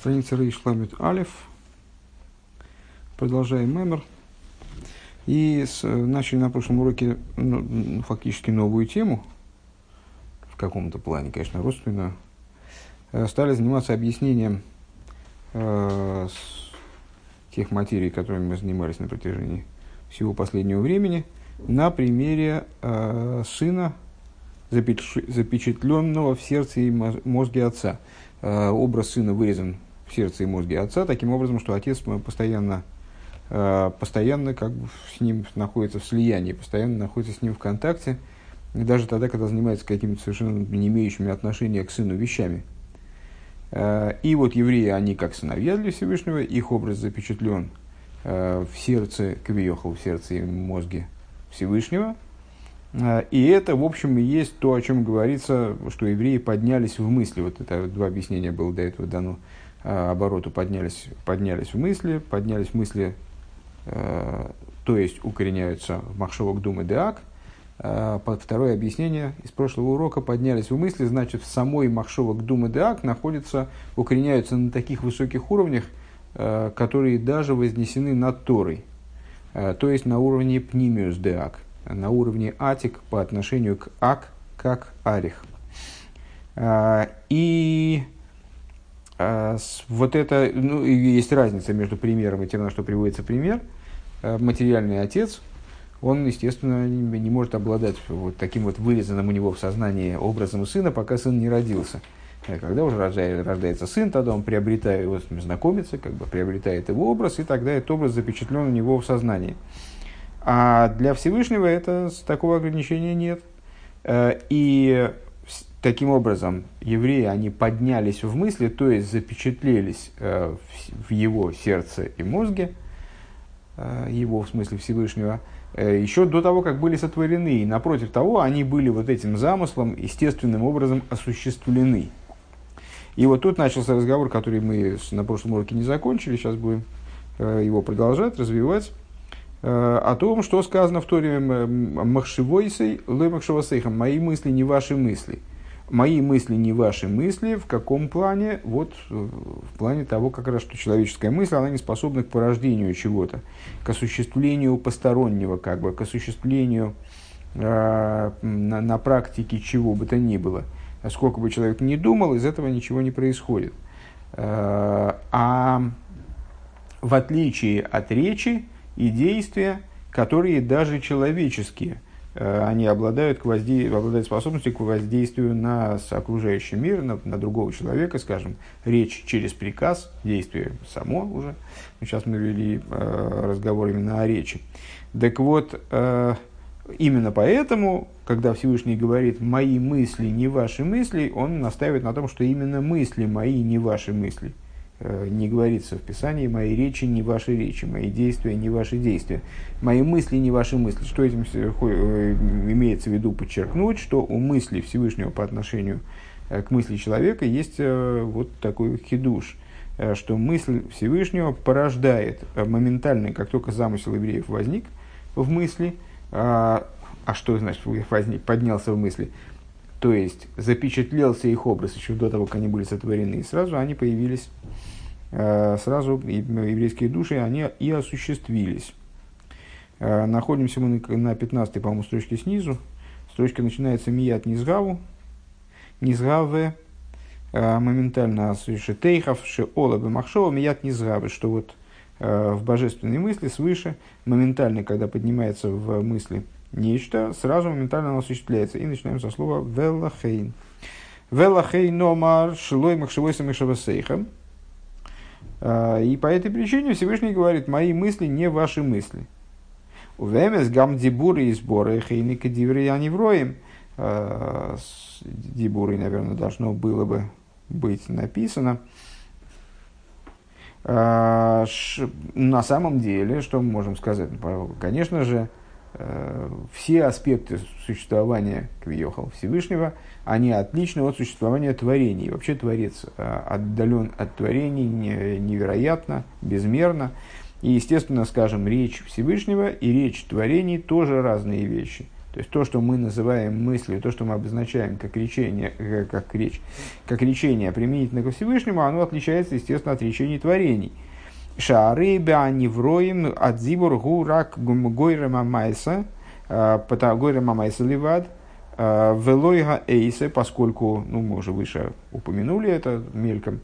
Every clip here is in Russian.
Страница Рейш Ламит Алиф. Продолжаем мемор. И начали на прошлом уроке фактически новую тему. В каком-то плане, конечно, родственную. Стали заниматься объяснением тех материй, которыми мы занимались на протяжении всего последнего времени, на примере сына, запечатленного в сердце и мозге отца. Образ сына вырезан в сердце и мозге отца таким образом, что отец постоянно как бы с ним находится в слиянии, постоянно находится с ним в контакте, даже тогда, когда занимается какими-то совершенно не имеющими отношения к сыну вещами. И вот евреи, они как сыновья для Всевышнего, их образ запечатлен в сердце, кавиехал в сердце и мозге Всевышнего. И это, в общем, и есть то, о чем говорится, что евреи поднялись в мысли. Вот это два объяснения было до этого дано обороту. Поднялись в мысли, то есть укореняются в Махшова Кдума де-А"К. Второе объяснение из прошлого урока: поднялись в мысли, значит, в самой Махшова Кдума де-А"К находятся, укореняются на таких высоких уровнях, которые даже вознесены над Торой, то есть на уровне Пнимиус-Деак, на уровне Атик по отношению к Ак, как Арих. И вот это, ну, есть разница между примером и тем, на что приводится пример. Материальный отец, он, естественно, не может обладать вот таким вот вырезанным у него в сознании образом сына, пока сын не родился. Когда уже рождается сын, тогда он приобретает его, знакомится, как бы приобретает его образ, и тогда этот образ запечатлен у него в сознании. А для Всевышнего это, такого ограничения нет. И таким образом евреи, они поднялись в мысли, то есть запечатлелись в его сердце и мозге, его в смысле Всевышнего, еще до того, как были сотворены. И напротив того, они были вот этим замыслом естественным образом осуществлены. И вот тут начался разговор, который мы на прошлом уроке не закончили, сейчас будем его продолжать, развивать, о том, что сказано в Торе: «Махшивойсей, лой махшивосейхам», «Мои мысли, не ваши мысли». «Мои мысли, не ваши мысли» в каком плане? Вот в плане того, как раз, что человеческая мысль, она не способна к порождению чего-то, к осуществлению постороннего, как бы, к осуществлению на практике чего бы то ни было. Сколько бы человек ни думал, из этого ничего не происходит. А в отличие от речи и действия, которые даже человеческие, они обладают способностью к воздействию на окружающий мир, на другого человека, скажем, речь через приказ, действие само уже. Сейчас мы вели разговор именно о речи. Так вот, именно поэтому, когда Всевышний говорит «мои мысли, не ваши мысли», он настаивает на том, что именно мысли мои, не ваши мысли. Не говорится в Писании «мои речи, не ваши речи», «мои действия, не ваши действия», «мои мысли, не ваши мысли». Что этим имеется в виду подчеркнуть? Что у мысли Всевышнего по отношению к мысли человека есть вот такой хидуш, что мысль Всевышнего порождает моментально, как только замысел евреев возник в мысли. А что значит возник, поднялся в мысли? То есть запечатлелся их образ еще до того, как они были сотворены, и сразу они появились, сразу еврейские души, они и осуществились. Находимся мы на 15-й, по-моему, строчке снизу. Строчка начинается «Мият низгаву», «Низгаве», моментально «Шетейхав», «Шеола бемахшова», «Мият низгаве», что вот в божественной мысли свыше, моментально, когда поднимается в мысли нечто, сразу моментально оно осуществляется. И начинаем со слова «веллахейн». «Веллахейн омар шилой махшевойса махшевосейхам». И по этой причине Всевышний говорит: «Мои мысли, не ваши мысли». «Увемес гам дибуры и сборы хейны кадивры я не вроем». «Дибуры», наверное, должно было бы быть написано. На самом деле, что мы можем сказать? Конечно же, все аспекты существования квиохал Всевышнего, они отличны от существования творений. Вообще Творец отдален от творений невероятно, безмерно. И, естественно, скажем, речь Всевышнего и речь творений тоже разные вещи. То есть то, что мы называем мыслью, то, что мы обозначаем как речение применительно ко Всевышнему, оно отличается, естественно, от речений творений. Шаарыба невроим адзибур гурак гойра мамайса, гойра мамайса ливад, велойга эйсе, поскольку, ну, мы уже выше упомянули это мельком,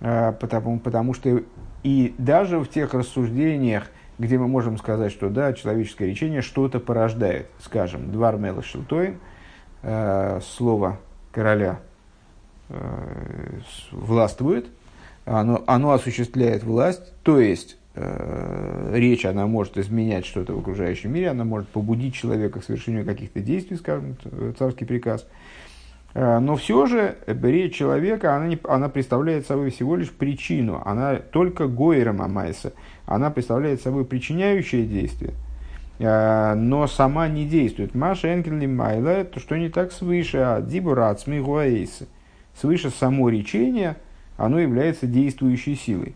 потому что и даже в тех рассуждениях, где мы можем сказать, что да, человеческое речение что-то порождает. Скажем, двар мелах шелтоин, слово короля властвует, оно осуществляет власть, то есть речь, она может изменять что-то в окружающем мире, она может побудить человека к совершению каких-то действий, скажем, царский приказ. Но все же речь человека, она представляет собой всего лишь причину, она только гоэра мамайса, она представляет собой причиняющее действие, но сама не действует. Маша Энкенли Майла, то что не так свыше, а дибура цми гуаэйсы. Свыше само речение, оно является действующей силой.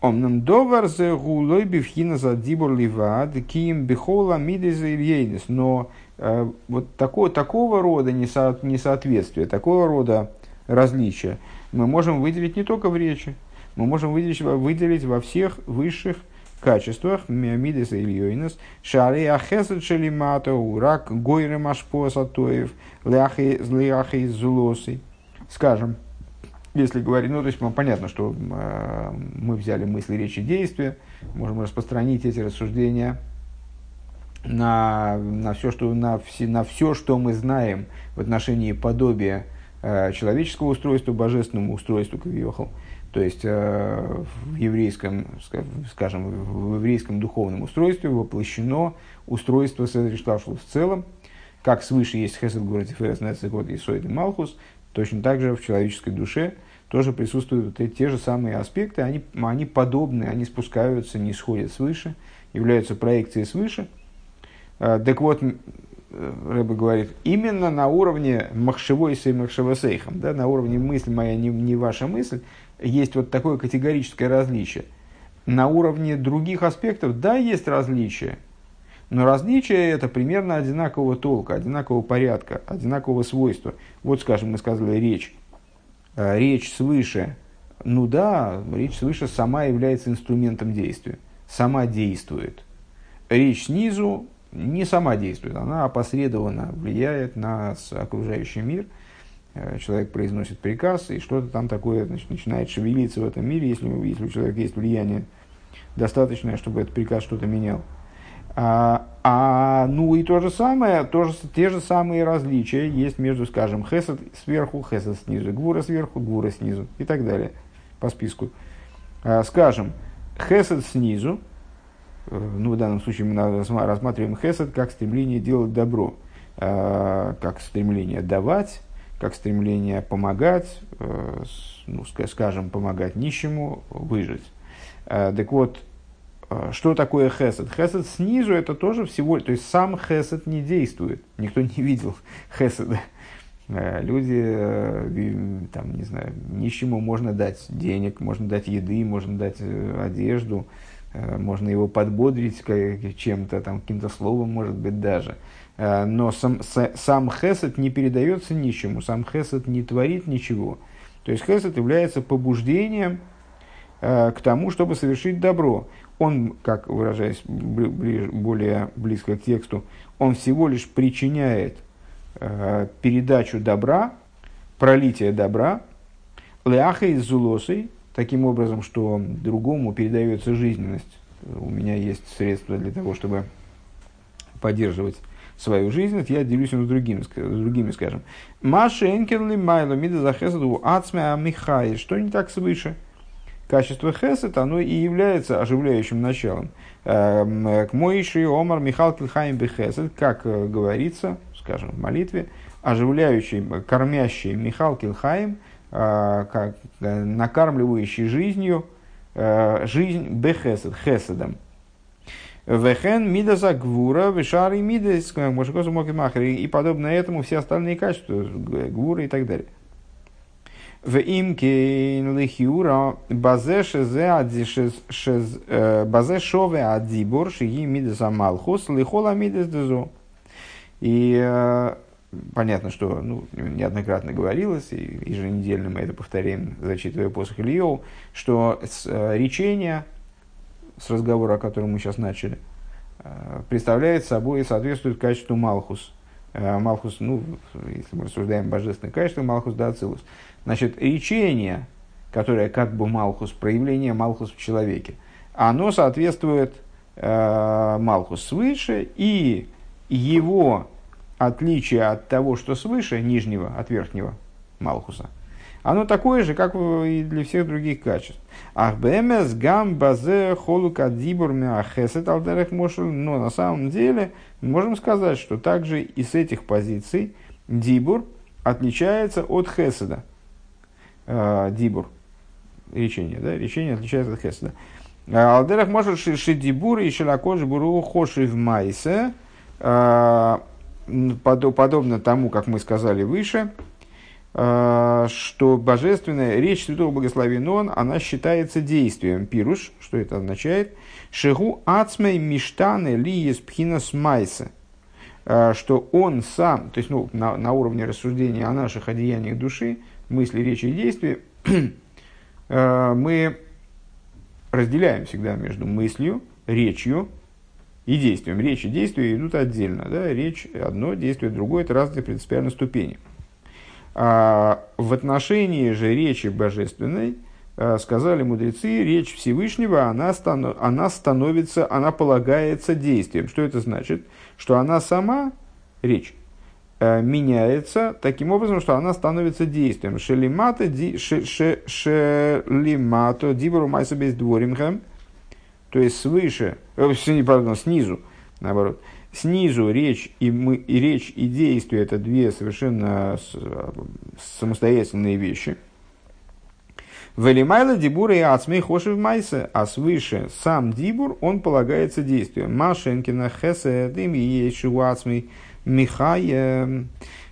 Омнам довар зе гулой бифхина за дибур ливад, киим бихола мидезе ильейнес. Но вот такого рода несоответствие, такого рода различия мы можем выделить не только в речи, мы можем выделить во всех высших качествах миамидес и ильёйнес, шаре ахесет шелимато, урак гойры машпо сатоев, ляхи зулосы. Скажем, если говорить, ну, то есть, понятно, что мы взяли мысли, речи, действия, можем распространить эти рассуждения на все, что мы знаем в отношении подобия человеческого устройства, божественному устройству кавиохал, то есть в еврейском, скажем, в еврейском духовном устройстве воплощено устройство Сэдришкавшу в целом, как свыше есть Хесед, Гвуро, Тиферес, Нецех, Исоид и Малхус, точно так же в человеческой душе тоже присутствуют те же самые аспекты, они подобны, они спускаются, не сходят свыше, являются проекцией свыше. Так вот, Рэбе говорит, именно на уровне махшевой сей махшева сейхам, да, на уровне мысль моя, не ваша мысль, есть вот такое категорическое различие. На уровне других аспектов, да, есть различия, но различия это примерно одинакового толка, одинакового порядка, одинакового свойства. Вот, скажем, мы сказали речь. Речь свыше, ну да, речь свыше сама является инструментом действия, сама действует. Речь снизу не сама действует, она опосредованно влияет на окружающий мир. Человек произносит приказ, и что-то там такое, значит, начинает шевелиться в этом мире, если у человека есть влияние достаточное, чтобы этот приказ что-то менял. Ну и то же самое, те же самые различия есть между, скажем, хесед сверху, хесед снизу, гвуро сверху, гвуро снизу и так далее по списку. Скажем, хесед снизу, ну, в данном случае мы рассматриваем хесед как стремление делать добро, как стремление давать, как стремление помогать, ну, скажем, помогать нищему выжить. Так вот, что такое хесед? Хесед снизу это тоже всего, то есть сам хесед не действует, никто не видел хеседа. Люди, там, не знаю, нищему можно дать денег, можно дать еды, можно дать одежду, можно его подбодрить чем-то, там, каким-то словом, может быть, даже. Но сам хесед не передается ничему, сам хесед не творит ничего. То есть хесед является побуждением к тому, чтобы совершить добро. Он, как выражаясь более близко к тексту, он всего лишь причиняет передачу добра, пролитие добра, леахой из зулосой, таким образом, что другому передается жизненность. У меня есть средства для того, чтобы поддерживать свою жизненность. Я делюсь им с другими, скажем. Маши энкерли майло мида за хеседу ацмя амихай. Что не так свыше? Качество хесед, оно и является оживляющим началом. К моиши омар михал килхайм бехесед, как говорится, скажем, в молитве, оживляющий, кормящий михал килхайм, как накармливающий жизнью жизнь бехесед, хеседом. Вехен мидаса гвура вешари мидас мошекосу мокимахри, и подобно этому все остальные качества гвура и так далее. Вимкейн лихиура базеше зе адишез базешове адибор шиги мидаса малхус лихола мидас дезо. И понятно, что неоднократно говорилось, и еженедельно мы это повторяем, зачитывая посох Ильёу, что речение, с разговора, о котором мы сейчас начали, представляет собой и соответствует качеству Малхус. Малхус, если мы рассуждаем божественное качество, Малхус да Ацилус. Значит, речение, которое как бы Малхус, проявление Малхус в человеке, оно соответствует Малхус свыше, и его отличие от того, что свыше, нижнего, от верхнего Малхуса, оно такое же, как и для всех других качеств. Но на самом деле мы можем сказать, что также и с этих позиций дибур отличается от хеседа. Дибур, речение, да? Речение отличается от хеседа. Алдерах может шидибур и шелакош буру хоши в майсе. Подобно тому, как мы сказали выше, что божественная речь святого благословен он, она считается действием. Пируш, что это означает? Шигу ацмей миштаны ли из пхинас майса. Что он сам, то есть на уровне рассуждения о наших одеяниях души, мысли, речи и действия, мы разделяем всегда между мыслью, речью и действием. Речь и действие идут отдельно. Да? Речь одно, действие другое, это разные принципиально ступени. В отношении же речи божественной, сказали мудрецы, речь Всевышнего, она полагается действием. Что это значит? Что она сама, речь, меняется таким образом, что она становится действием. Шелимато дибуру майса без дворимхэм, то есть снизу, наоборот. Снизу речь и речь и действие – это две совершенно самостоятельные вещи. Велимайла дибур и ацмей хошев майсе, а свыше сам дибур, он полагается действием. Машенкина хесед им ешиву ацмей михая.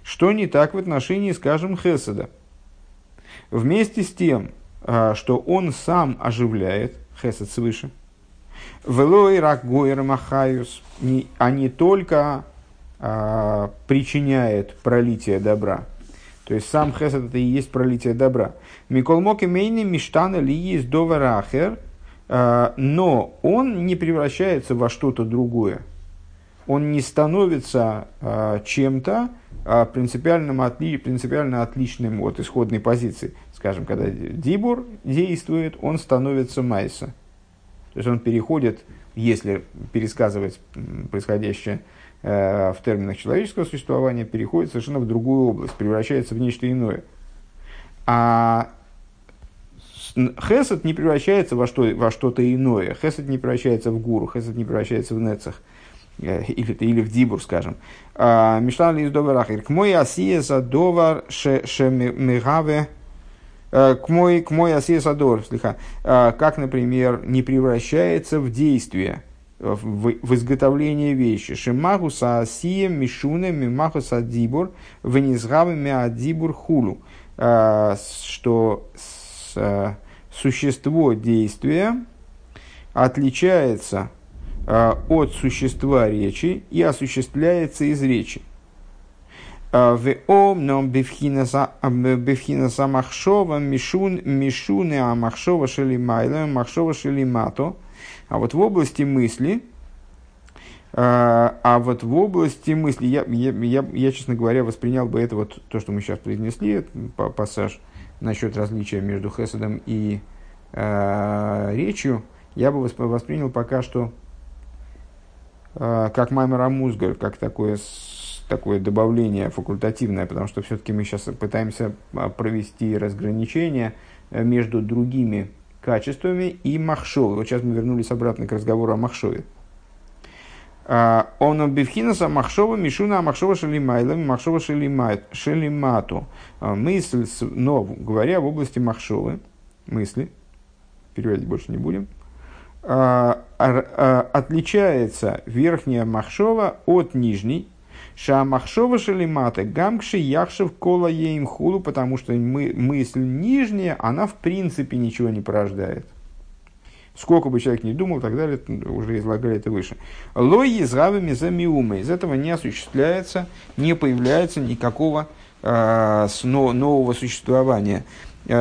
Что не так в отношении, скажем, хеседа? Вместе с тем, что он сам оживляет, хесед свыше, «Велой ракгойр махаюс», а не только причиняет пролитие добра. То есть сам хесед это и есть пролитие добра. «Микол мок имейни миштана ли есть доверахер», но он не превращается во что-то другое. Он не становится чем-то принципиально отличным от исходной позиции. Скажем, когда дибур действует, он становится майса. То есть он переходит, если пересказывать происходящее в терминах человеческого существования, переходит совершенно в другую область, превращается в нечто иное. А хесед не превращается во что-то иное. Хесед не превращается в гуру, хесед не превращается в нецех. Или в дибур, скажем. Мишлан ли из доварахир. К мой асия задовар шемигаве. К мой асия садор, слегка, как, например, не превращается в действие, в изготовление вещи. Шимахуса асия мишуна мимахуса дибур венизгавами адибур хулу. Что существо действия отличается от существа речи и осуществляется из речи. А вот в области мысли, я, честно говоря, воспринял бы это вот то, что мы сейчас произнесли, пассаж насчет различия между хеседом и речью, я бы воспринял пока что как маймер амузгаль, как такое добавление факультативное, потому что все-таки мы сейчас пытаемся провести разграничение между другими качествами и махшовой. Вот сейчас мы вернулись обратно к разговору о махшове. Он бифхинаса махшова мишуна махшова шелимайлами махшова шелимату. Мысль, но говоря в области махшовы, мысли, переводить больше не будем, отличается верхняя махшова от нижней. Шамахшова шелимата гамкши яхшев кола еим хулу, потому что мысль нижняя, она в принципе ничего не порождает. сколько бы человек ни думал, и так далее, уже излагали это выше. Лои изравами за миумы. Из этого не осуществляется, не появляется никакого нового существования.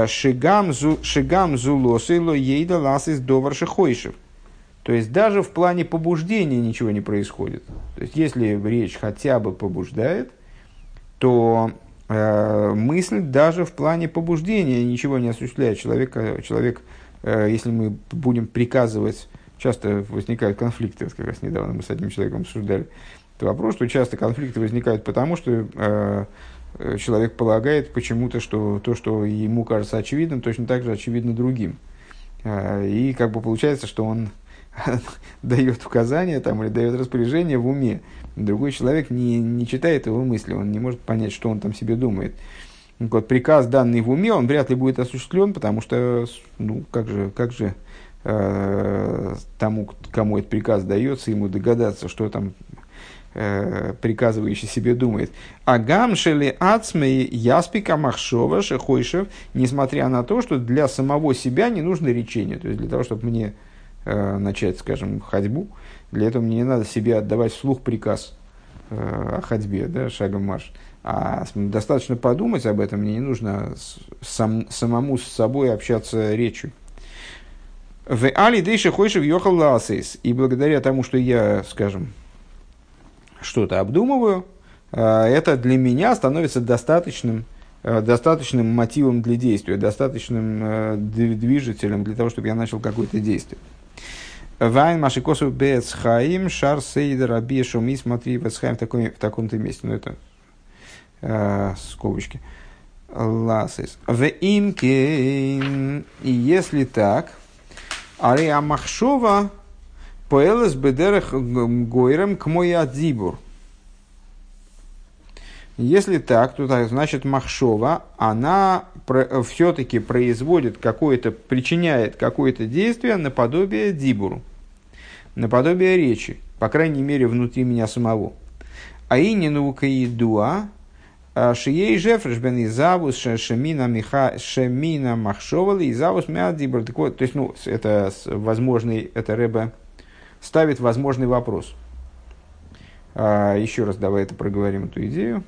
Шигам зулосы лоейда лас из доварши хойшев. То есть даже в плане побуждения ничего не происходит. То есть если речь хотя бы побуждает, то мысль даже в плане побуждения ничего не осуществляет. Человек, если мы будем приказывать, часто возникают конфликты, как раз недавно мы с одним человеком обсуждали этот вопрос, что часто конфликты возникают потому, что человек полагает почему-то, что то, что ему кажется очевидным, точно так же очевидно другим. И как бы получается, что он дает указания там, или дает распоряжение в уме. Другой человек не читает его мысли, он не может понять, что он там себе думает. Вот, приказ, данный в уме, он вряд ли будет осуществлен, потому что как же тому, кому этот приказ дается, ему догадаться, что там приказывающий себе думает. Агамшели ацмей яспика махшова шехойшев, несмотря на то, что для самого себя не нужно речение. То есть для того, чтобы мне начать, скажем, ходьбу, для этого мне не надо себе отдавать вслух приказ о ходьбе, да, шагом марш. А достаточно подумать об этом, мне не нужно самому с собой общаться речью. В али дейше хойшев йохал лаасейс. И благодаря тому, что я, скажем, что-то обдумываю, это для меня становится достаточным мотивом для действия, достаточным движителем для того, чтобы я начал какое-то действие. Вайн Машикосу Бецхаим, Шар Сейдер, Аби Шуми, смотри, Бецхаим в таком-то месте. Ну, это скобочки. Ласис. В инкейн. И если так, Ария Махшова Пэлэс Бедерах Гойрам к мой адзибур. Если так, то значит Махшова, она все-таки производит какое-то, причиняет какое-то действие наподобие дибуру, наподобие речи, по крайней мере, внутри меня самого. Аининука идуа, шией жефрешбен изавус шемина махшова ли изавус мя дибур. Так вот, то есть, ну, это возможный, это Ребе ставит возможный вопрос. Еще раз давай это проговорим, эту идею.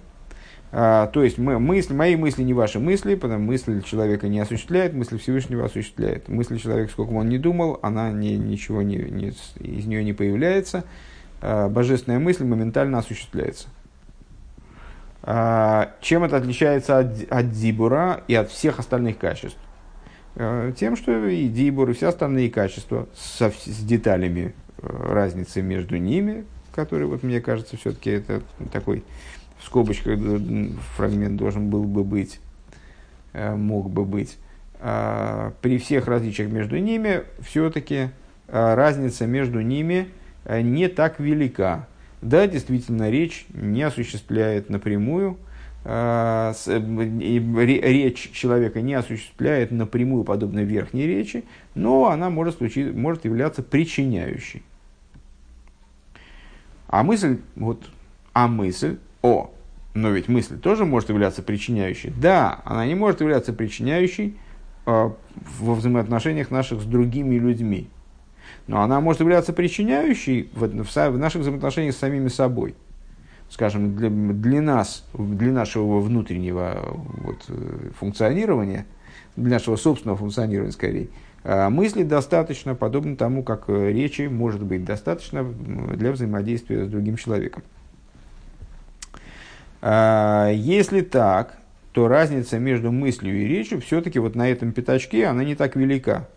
То есть мои мысли не ваши мысли, потому мысль человека не осуществляет, мысль Всевышнего осуществляет. Мысль человека, сколько бы он ни думал, она ничего из нее не появляется. Божественная мысль моментально осуществляется. Чем это отличается от дибура и от всех остальных качеств? Тем, что и дибур, и все остальные качества с деталями разницы между ними, которые, вот, мне кажется, все-таки это такой... В скобочках фрагмент должен был бы быть, мог бы быть. При всех различиях между ними, все-таки разница между ними не так велика. Да, действительно, речь не осуществляет напрямую. Речь человека не осуществляет напрямую, подобно верхней речи, но она может являться причиняющей. А мысль... О, но ведь мысль тоже может являться причиняющей. Да, она не может являться причиняющей во взаимоотношениях наших с другими людьми. Но она может являться причиняющей в наших взаимоотношениях с самими собой. Скажем, для нас, для нашего внутреннего функционирования, для нашего собственного функционирования, скорее, мысли достаточно, подобно тому, как речи может быть достаточно для взаимодействия с другим человеком. Если так, то разница между мыслью и речью все-таки вот на этом пятачке она не так велика.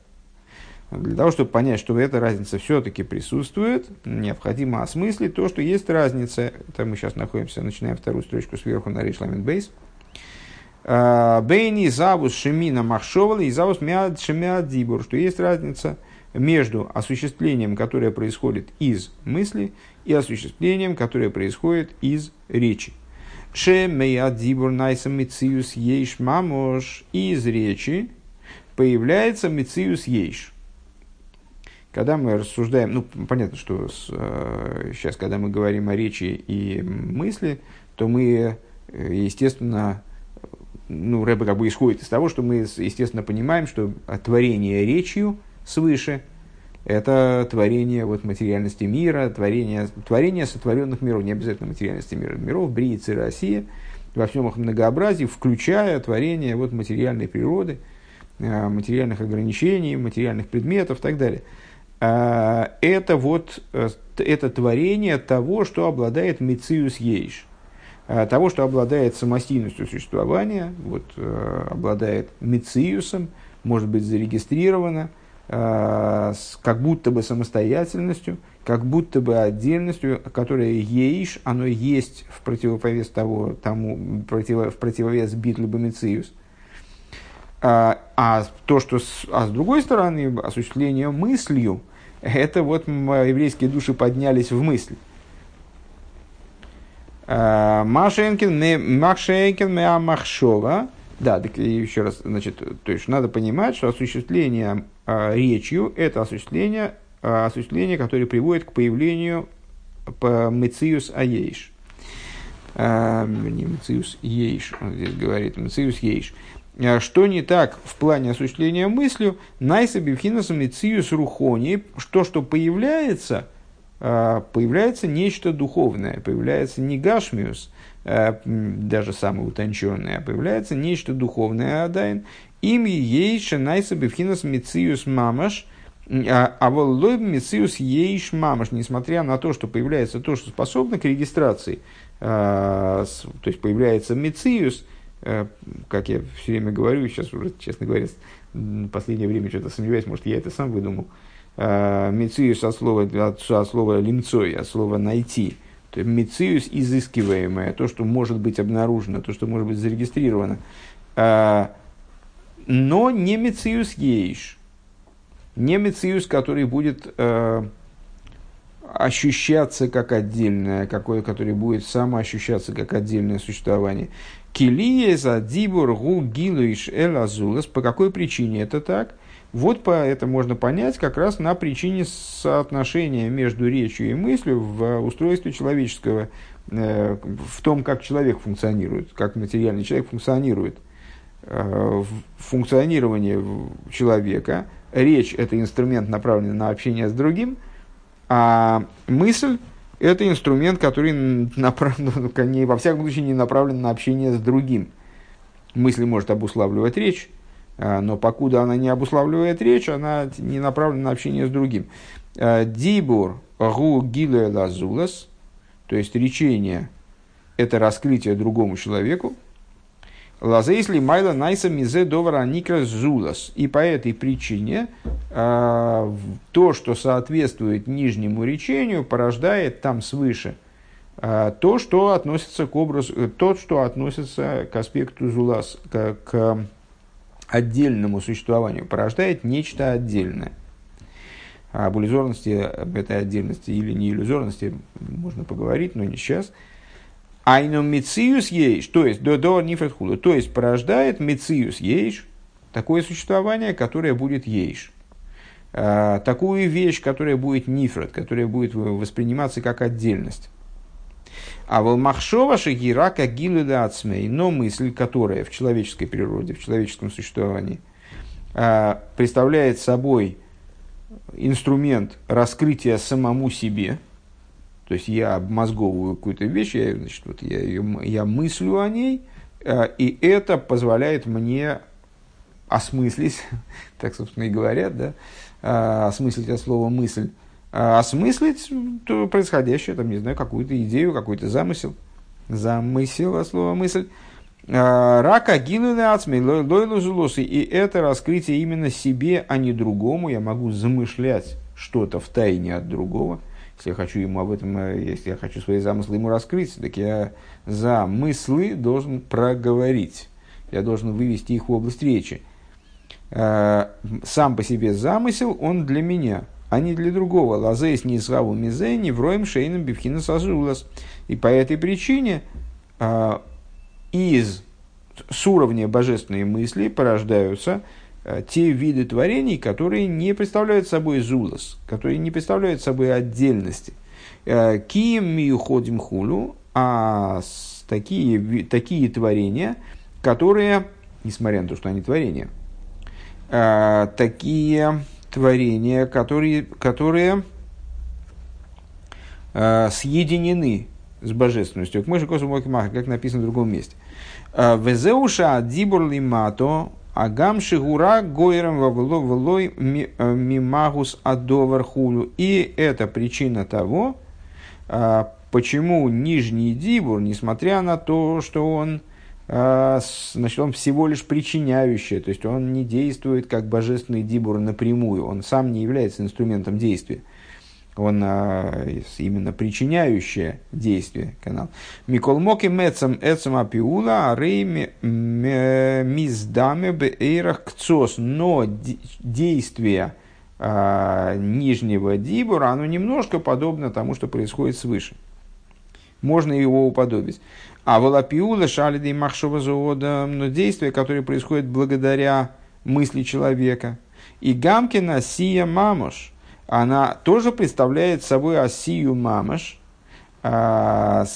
Для того, чтобы понять, что эта разница все-таки присутствует, необходимо осмыслить то, что есть разница. Это мы сейчас находимся, начинаем вторую строчку сверху на Рейш Ламит Бейс. Бейни завус шемина махшовала и завус шемиад дибур, что есть разница между осуществлением, которое происходит из мысли, и осуществлением, которое происходит из речи. Из речи появляется мициус ейш. Когда мы рассуждаем, понятно, что сейчас, когда мы говорим о речи и мысли, то мы, естественно, Рэбе как бы исходит из того, что мы, естественно, понимаем, что творение речью свыше это творение вот, материальности мира, творение сотворенных миров, не обязательно материальности мира, миров, Брии, Цира, Асия, во всем их многообразии, включая творение вот, материальной природы, материальных ограничений, материальных предметов и так далее. Это, вот, это творение того, что обладает мециус ейш, того, что обладает самостийностью существования, вот, обладает мециусом, может быть зарегистрировано, как будто бы самостоятельностью, как будто бы отдельностью, которая ейш, оно есть в противовес того, в противовес битлюбу мециус. С другой стороны, осуществление мыслью, это вот еврейские души поднялись в мысль. Машенкин меа Махшова. Да, так еще раз, значит, то есть надо понимать, что осуществление речью – это осуществление, которое приводит к появлению мециус аейш. Не мециус ейш, он здесь говорит, мециус ейш. Что не так в плане осуществления мыслью, найсабивхинас мециус рухони, то, что появляется нечто духовное, появляется не гашмиус, даже самое утонченное, а появляется нечто духовное адайн, им ейш найсабивхинас мециус мамаш, а воллой мециус ейш мамаш, несмотря на то, что появляется то, что способно к регистрации, то есть появляется мециус. Как я все время говорю, сейчас уже, честно говоря, в последнее время что-то сомневаюсь, может, я это сам выдумал. Мециус от слова лимцой, от слова найти. То есть мециус изыскиваемое, то, что может быть обнаружено, то, что может быть зарегистрировано. Но не мециус ейш. Не мециус, который будет ощущаться как отдельное, который будет самоощущаться как отдельное существование. По какой причине это так? Вот по это можно понять как раз на причине соотношения между речью и мыслью в устройстве человеческого, в том, как человек функционирует, как материальный человек функционирует. Функционирование человека, речь – это инструмент, направленный на общение с другим, а мысль – это инструмент, который во всяком случае не направлен на общение с другим. Мысль может обуславливать речь, но покуда она не обуславливает речь, она не направлена на общение с другим. Дибур гу гилэ лазулас, то есть речение – это раскрытие другому человеку. Лазейсли майла найса мизе довара никра зулас. И по этой причине то, что соответствует нижнему речению, порождает там свыше то, что относится к образу, то, что относится к аспекту зулас, к отдельному существованию, порождает нечто отдельное. Об иллюзорности этой отдельности или не иллюзорности можно поговорить, но не сейчас. Айну мециус ейш, то есть до нифетхула, то есть порождает мециус ейш, такое существование, которое будет ейш, такую вещь, которая будет нифред, которая будет восприниматься как отдельность. А вол махшова шагира кагилу да ацмей, но мысль, которая в человеческой природе, в человеческом существовании представляет собой инструмент раскрытия самому себе. То есть я обмозговываю какую-то вещь, я мыслю о ней, и это позволяет мне осмыслить, так, собственно, и говорят, да, осмыслить от слова мысль, осмыслить происходящее, там, не знаю, какую-то идею, какой-то замысел от слова мысль. Рака гинуна ацми, лойлузулосы, и это раскрытие именно себе, а не другому. Я могу замышлять что-то втайне от другого. Если я хочу ему об этом, если я хочу свои замыслы ему раскрыть, так я замыслы должен проговорить. Я должен вывести их в область речи. Сам по себе замысел, он для меня, а не для другого. Лазейс не сгаву мизе, не вроем шейном бивхина сазулас. И по этой причине с уровня божественной мысли порождаются те виды творений, которые не представляют собой зулас, которые не представляют собой отдельности. Кием ми уходим хулю, а такие творения, которые, несмотря на то, что они творения, такие творения, которые съединены с божественностью. Как написано в другом месте. Везеуша дибур лимато агам шигура гоирам вавлой мимагус адовар хулю. И это причина того, почему нижний дибур, несмотря на то, что он, значит, он всего лишь причиняющий, то есть он не действует как божественный дибур напрямую, он сам не является инструментом действия. Он именно причиняющее действие канал. Миколмоки мецам эцам апиула арейми миздаме бэйрах кцос. Но действие нижнего дибура, оно немножко подобно тому, что происходит свыше. Можно его уподобить. А волапиула шалиды махшова зоода. Но действие, которое происходит благодаря мысли человека. И гамкина сия мамош. Она тоже представляет собой Асию Мамаш. То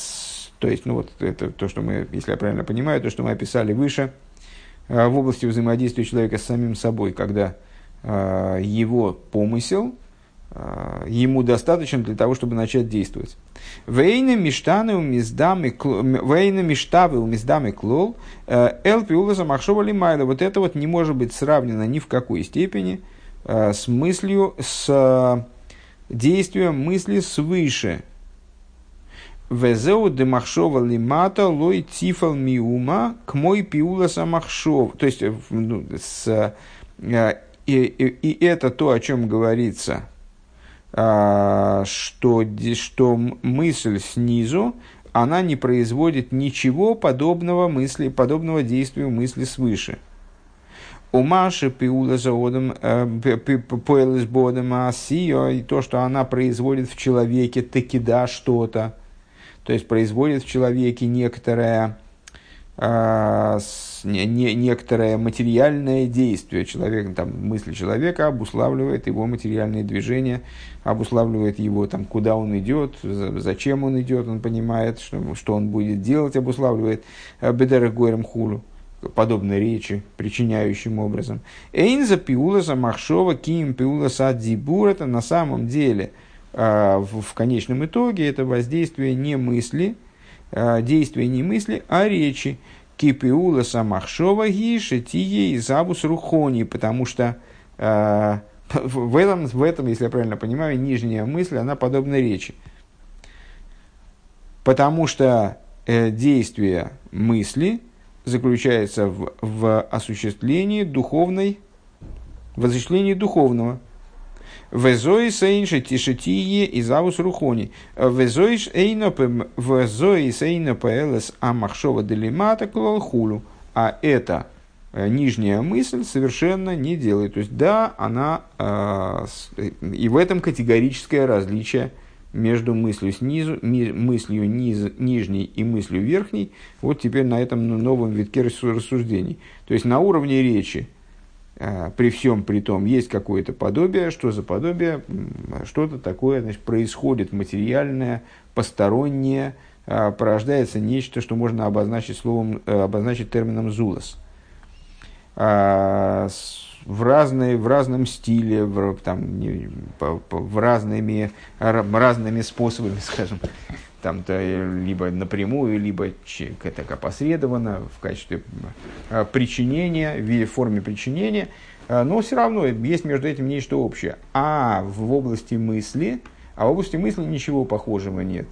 есть, ну вот это то, что мы, если я правильно понимаю, то, что мы описали выше в области взаимодействия человека с самим собой, когда его помысел ему достаточен для того, чтобы начать действовать. Вейна миштавы у миздамы клол, элпиулаза махшова лимайла. Вот это вот не может быть сравнено ни в какой степени с мыслью, с действием мысли свыше. Везеу де махшова лимата лой тифал миума к мой пиуласа махшов. То есть, ну, и это то, о чем говорится, что мысль снизу, она не производит ничего подобного мысли, подобного действию мысли свыше. Умаши пиула заодом поэлэс бодом асио, и то, что она производит в человеке таки да что-то, то есть производит в человеке некоторое материальное действие человека, там мысль человека обуславливает его материальные движения, обуславливает его там, куда он идет, зачем он идет, он понимает, что он будет делать, обуславливает бедерах горем хулу. Подобной речи, причиняющим образом. Эйнза пиуласа махшова ким пиуласа дибур. Это на самом деле, в конечном итоге, это воздействие не мысли, действие не мысли, а речи. Ки пиуласа махшова ги шитие и забус рухони. Потому что в этом, если я правильно понимаю, нижняя мысль, она подобна речи. Потому что действие мысли заключается в осуществлении духовного. Везоис эйнше тишетие и заус рухони. Везоис эйно пэлэс амахшова делимата клалхулу. А эта нижняя мысль совершенно не делает. То есть, да, она... И в этом категорическое различие между мыслью снизу, мыслью нижней и мыслью верхней, вот теперь на этом новом витке рассуждений. То есть на уровне речи, при всем при том, есть какое-то подобие, что за подобие, что-то такое, значит, происходит материальное, постороннее, порождается нечто, что можно обозначить термином «зулос». В разном стиле, разными способами, скажем, там-то либо напрямую, либо так опосредованно в качестве причинения, в форме причинения, но все равно есть между этим нечто общее. А в области мысли ничего похожего нет.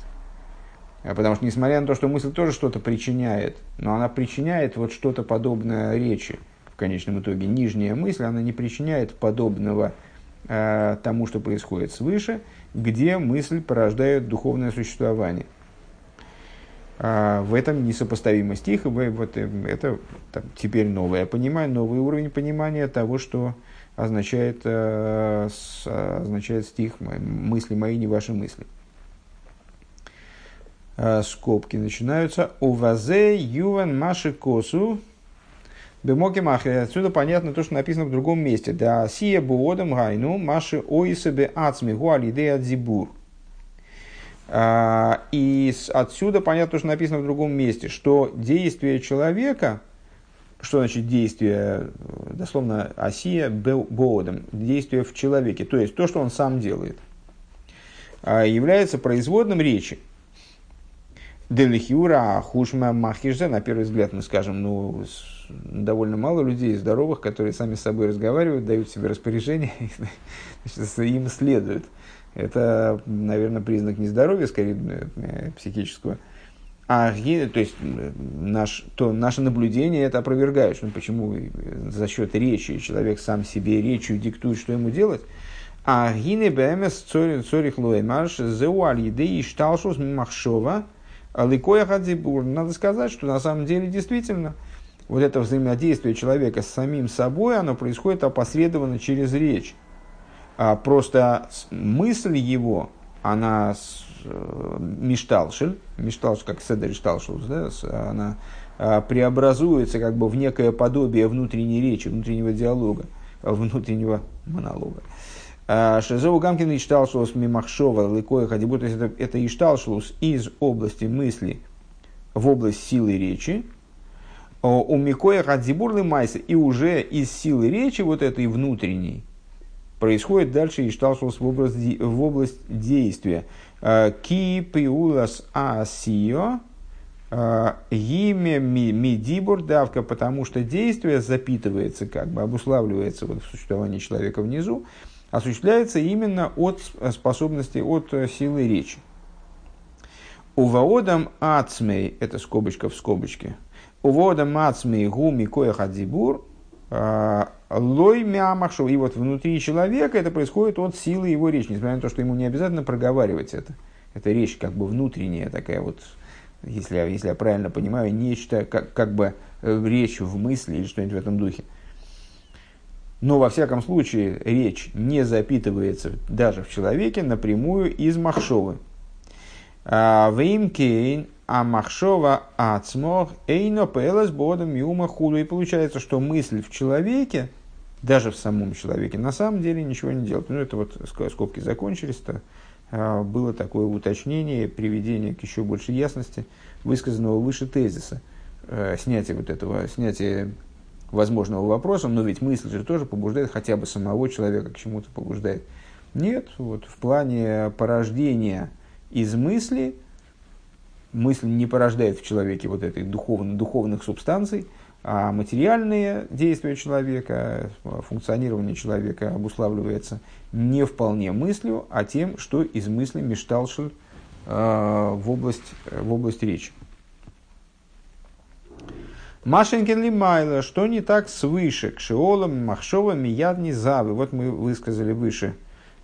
Потому что, несмотря на то, что мысль тоже что-то причиняет, но она причиняет вот что-то подобное речи. В конечном итоге нижняя мысль, она не причиняет подобного тому, что происходит свыше, где мысль порождает духовное существование. В этом несопоставимый стих, вот это там, теперь новое понимание, новый уровень понимания того, что означает стих «Мысли мои, не ваши мысли». Скобки начинаются. «Овазе юван маши косу». Отсюда понятно то, что написано в другом месте. Да, сия буодам гайну, маши оисебе ацми гуалидея дзибур. И отсюда понятно то, что написано в другом месте, что действие человека Что значит действие, дословно, асия боодом, действие в человеке, то есть то, что он сам делает, является производным речи. Делихиура хушма махишзе, на первый взгляд мы скажем, ну, довольно мало людей здоровых, которые сами с собой разговаривают, дают себе распоряжение, им следует. Это, наверное, признак нездоровья, скорее, психического. А, то есть, наше наблюдение это опровергает. Ну, почему за счет речи человек сам себе речью диктует, что ему делать? А гине бэмэс цорих лоймаш зеуальиды и шталшус махшова ликоя хадзибур. Надо сказать, что на самом деле действительно вот это взаимодействие человека с самим собой, оно происходит опосредованно через речь. Просто мысль его, она... мишталшель, как сэдришкавшу, да, она преобразуется как бы в некое подобие внутренней речи, внутреннего диалога, внутреннего монолога. Шизову Гамкин ишталшелус мимахшова лыкоя хадибу, то есть это ишталшелус из области мысли в область силы речи, у микоя хадибурлы майса, и уже из силы речи вот этой внутренней происходит дальше ишталшелус в область действия. Ки пиулас асио гиме медибур давка, потому что действие запитывается, как бы обуславливается вот в существовании человека внизу, осуществляется именно от способности, от силы речи. Увоодам ацмей, это скобочка в скобочке, увоодам ацмей гуми коехадзибур лой мямахшов. И вот внутри человека это происходит от силы его речи, несмотря на то, что ему не обязательно проговаривать это. Это речь как бы внутренняя такая вот, если я правильно понимаю, нечто, как бы речь в мысли или что-нибудь в этом духе. Но во всяком случае речь не запитывается даже в человеке напрямую из махшовы. Веймкейн а махшова ацмох эйно пэлэс бодом юма худу. И получается, что мысль в человеке, даже в самом человеке, на самом деле ничего не делает. Ну, это вот скобки закончились-то. Было такое уточнение, приведение к еще большей ясности высказанного выше тезиса. Снятие вот этого, снятие возможного вопроса, но ведь мысль же тоже побуждает, хотя бы самого человека к чему-то побуждает. Нет, вот в плане порождения из мысли, мысль не порождает в человеке вот этих духовных субстанций, а материальные действия человека, функционирование человека обуславливается не вполне мыслью, а тем, что из мысли мишталшель в область речи. Машенькин ли майла, что не так свыше, к шеолам, махшовам, ядни, завы. Вот мы высказали выше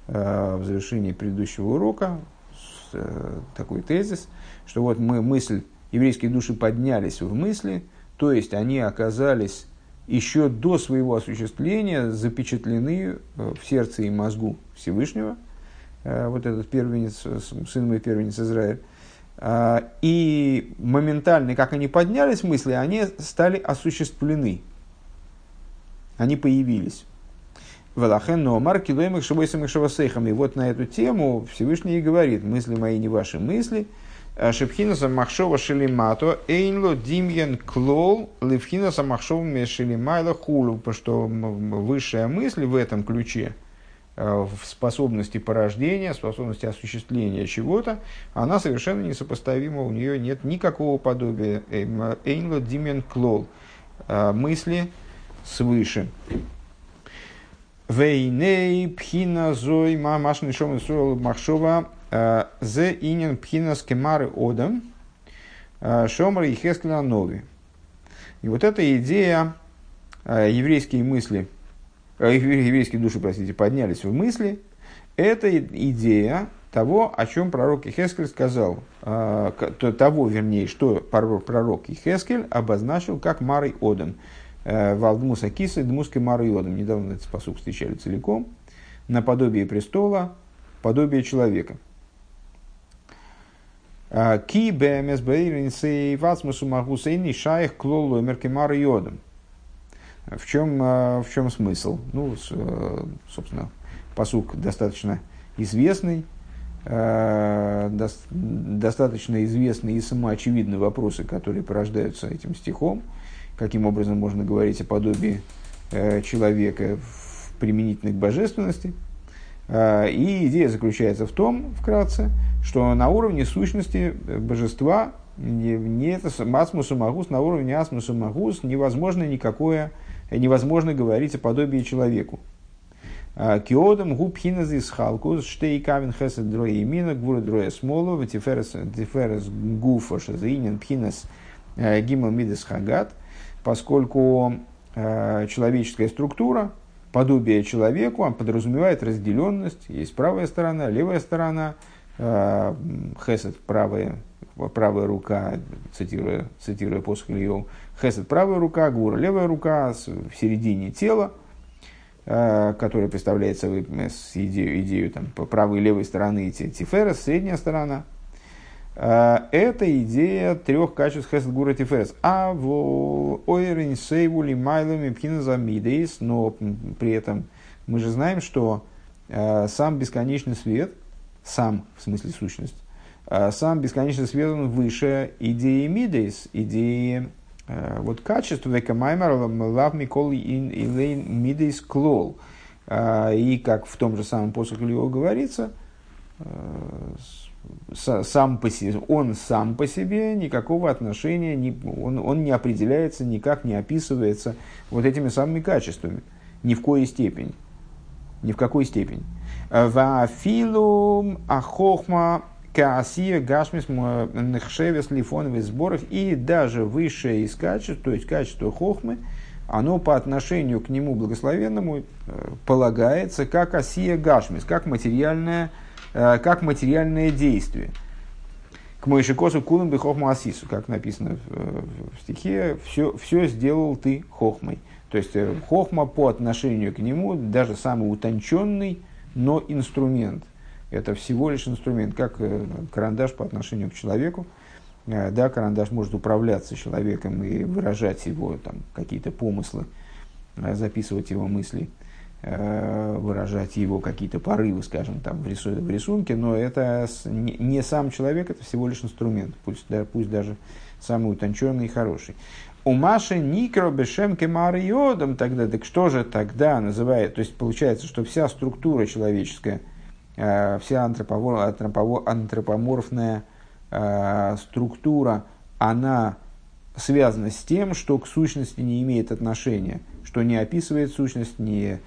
в завершении предыдущего урока такой тезис, что вот мы мысль, еврейские души поднялись в мысли, то есть они оказались еще до своего осуществления запечатлены в сердце и мозгу Всевышнего, вот этот первенец, сын мой первенец Израиль, и моментально, как они поднялись в мысли, они стали осуществлены, они появились. И вот на эту тему Всевышний и говорит: мысли мои не ваши мысли. Шепхинаса махшова шелимато эйнло димьен клол левхинаса махшова мешелимайла хулу. Потому что высшая мысль в этом ключе, в способности порождения, способности осуществления чего-то, она совершенно несопоставима, у нее нет никакого подобия. Эйнло димьен клол, мысли свыше. Вейней пхина зой мамашный шом сул махшова зе инен пхина скемары одам шомар Ехезкеля нови. И вот эта идея, еврейские души, поднялись в мысли, это идея того, о чем пророк Ехезкель сказал, что пророк Ехезкель обозначил как мары одам. Валдмус Акисы, Дмуски Марайодом. Недавно этот посук встречали целиком. Наподобие престола, подобие человека. Ки бэмэс бэйринсэй вацмусу магусэйни шаях клолло мерки Марайодом. В чем смысл? Ну, собственно, посук достаточно известный. Достаточно известные и самоочевидные вопросы, которые порождаются этим стихом. каким образом можно говорить о подобии человека применительно к божественности. И идея заключается в том, вкратце, что на уровне сущности божества, на уровне асмусу магус невозможно говорить о подобии человеку. Киодом губхиназ из халкус, штейкавин хесед дрое имина, гвуро дрое смолова, тиферес гуфа шазаинин пхиназ гимал мидес хагат, поскольку человеческая структура, подобие человеку, он подразумевает разделенность. Есть правая сторона, левая сторона. Хесед правая рука, цитируя посох Ильёв. Хесед правая рука, Гвура левая рука, в середине тела, которая представляет собой идею там, по правой и левой стороны, Тиферес, средняя сторона. Это идея трех качеств Хесед Гура Тиферес. А в Ойрин Сейвули Майлами Пхиназамидейс, но при этом мы же знаем, что сам бесконечный свет, сам, в смысле сущность, сам бесконечный свет, он выше идеи Мидейс, идеи вот качества Векамаймар Лав Микол Илейн Мидейс Клол. И как в том же самом посохе Львова говорится, он сам по себе никакого отношения, он не определяется, никак не описывается вот этими самыми качествами. Ни в какой степени. Вафилум ахохма каасия гашмис нехшевес лифоновых сборах. И даже высшее из качеств, то есть качество хохмы, оно по отношению к нему благословенному полагается как асия гашмис, как материальное действие. К моишикосу кулым бы хохма асису, как написано в стихе, все сделал ты хохмой. То есть хохма по отношению к нему, даже самый утонченный, но инструмент. Это всего лишь инструмент, как карандаш по отношению к человеку. Да, карандаш может управляться человеком и выражать его там, какие-то помыслы, записывать его мысли, выражать его какие-то порывы, скажем, там, в рисунке, но это не сам человек, это всего лишь инструмент, пусть даже самый утонченный и хороший. У Маши Никро Бешем Кемариодом тогда, так что же тогда называет, то есть получается, что вся структура человеческая, вся антропоморфная структура, она связана с тем, что к сущности не имеет отношения, что не описывает сущность, не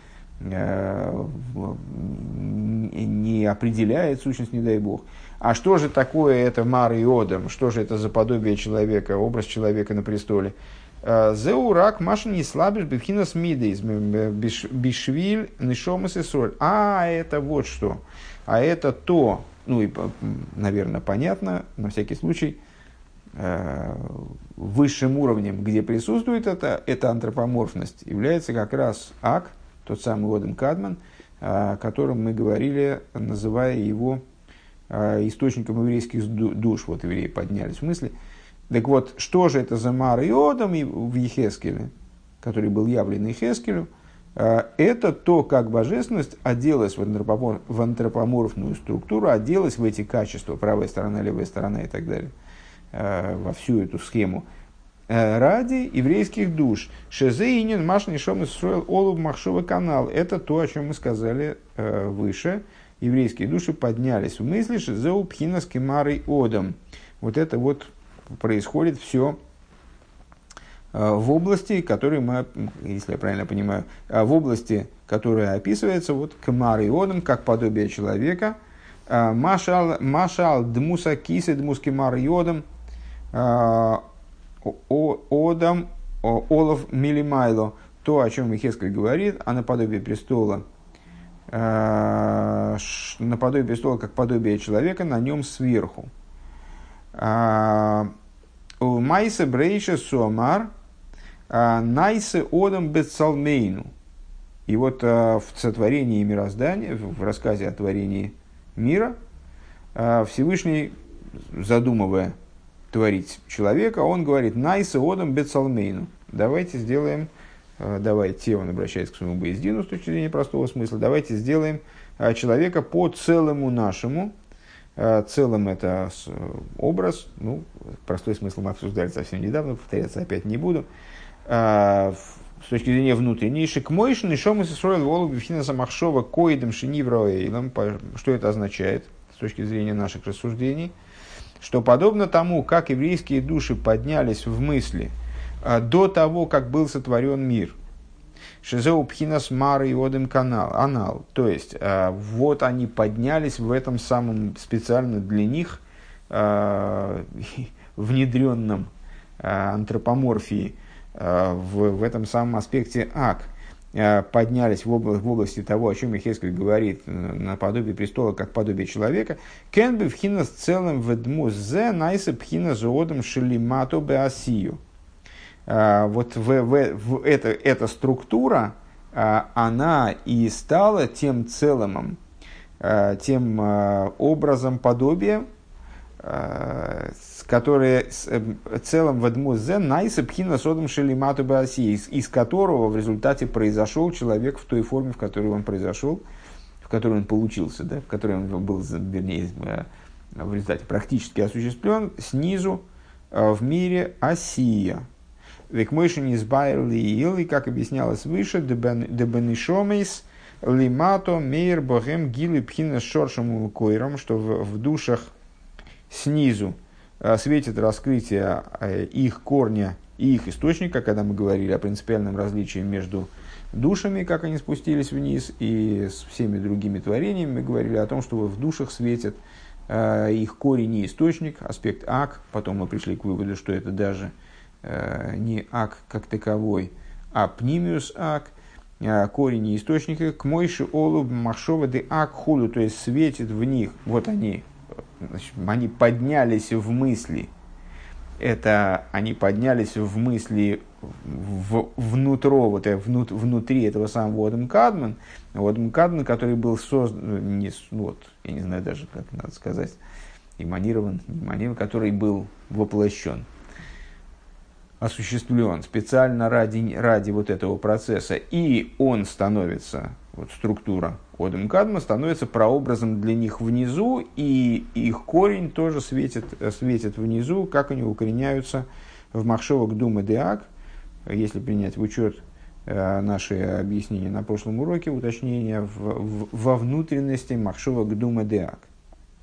определяет сущность, не дай бог. А что же такое это мар и одам? Что же это за подобие человека, образ человека на престоле? Зеурак машин не слабишь бифхинас мидейс бишвиль нишомас и соль. А это вот что. А это то, ну и, наверное, понятно, на всякий случай, высшим уровнем, где присутствует эта антропоморфность, является как раз Ак, тот самый Адам Кадман, о котором мы говорили, называя его источником еврейских душ. Вот евреи поднялись в мысли. Так вот, что же это за Мар и Одам в Ехезкеле, который был явлен Ехезкелю? Это то, как божественность оделась в антропоморфную структуру, оделась в эти качества, правая сторона, левая сторона и так далее, во всю эту схему, ради еврейских душ. Шезеинин машни шом исроил олуб махшова канал. Это то, о чем мы сказали выше. Еврейские души поднялись в мысли шезеу пхина с кемарой одом. Вот это вот происходит все в области, которую мы, если я правильно понимаю, в области, которая описывается вот кемарой одом, как подобие человека. Машал дмуса кисы дмус кемарой одом. Одам олов милимайло, то, о чем Ехескель говорит, а наподобие престола как подобие человека на нем сверху. Майсе брейше сомар найсе одам бецалмейну. И вот в сотворении мироздания, в рассказе о творении мира, Всевышний, задумывая творить человека, он говорит «Найсе одам бецалмейну». Давайте сделаем, он обращается к своему Боездину с точки зрения простого смысла, давайте сделаем человека по целому нашему. Целым это образ, простой смысл мы обсуждали совсем недавно, повторяться опять не буду. с точки зрения внутренней, шикмойшин и шомыс исроил волок бифхинаса махшова коидом шинивроэйлом. Что это означает с точки зрения наших рассуждений? Что подобно тому, как еврейские души поднялись в мысли до того, как был сотворен мир, шизеу пхинас мары и одем канал анал, то есть вот они поднялись в этом самом специально для них внедренном антропоморфии, в этом самом аспекте ак, поднялись в области того, о чем Ехезкель говорит, наподобие престола, как подобие человека. «Кенбе вхина с целым ведмус зе найсе пхина зоодом шелимато бе асию». Вот эта структура, она и стала тем целым, тем образом подобия, которые целым ведмус зе найсе пхина зоодом шелимато бе асию, из которого в результате произошел человек в той форме, в которой он произошел, в которой он получился, да, в которой он был, вернее, в результате практически осуществлен, снизу в мире Асия. Век мыши не избавили и, как объяснялось выше, дебенишомейс лимато мейр богем гилы пхина шоршему койром, что в душах снизу светит раскрытие их корня и их источника, когда мы говорили о принципиальном различии между душами, как они спустились вниз, и с всеми другими творениями. Мы говорили о том, что в душах светит их корень и источник, аспект Ак. Потом мы пришли к выводу, что это даже не Ак как таковой, а Пнимиус-Деак, корень и источник, к мойши олу махшова де-А"К худу, то есть светит в них, вот они. Значит, они поднялись в мысли. Это они поднялись в мысли внутри этого самого Адама Кадмана. Адам Кадман, который был создан, я не знаю даже, как надо сказать, эманирован, который был воплощен, осуществлен специально ради вот этого процесса. И он становится, вот структура Адам Кадмана становится прообразом для них внизу, и их корень тоже светит внизу, как они укореняются в Махшова Кдума де-А"К. Если принять в учет наши объяснения на прошлом уроке, уточнения во внутренности Махшова Кдума де-А"К.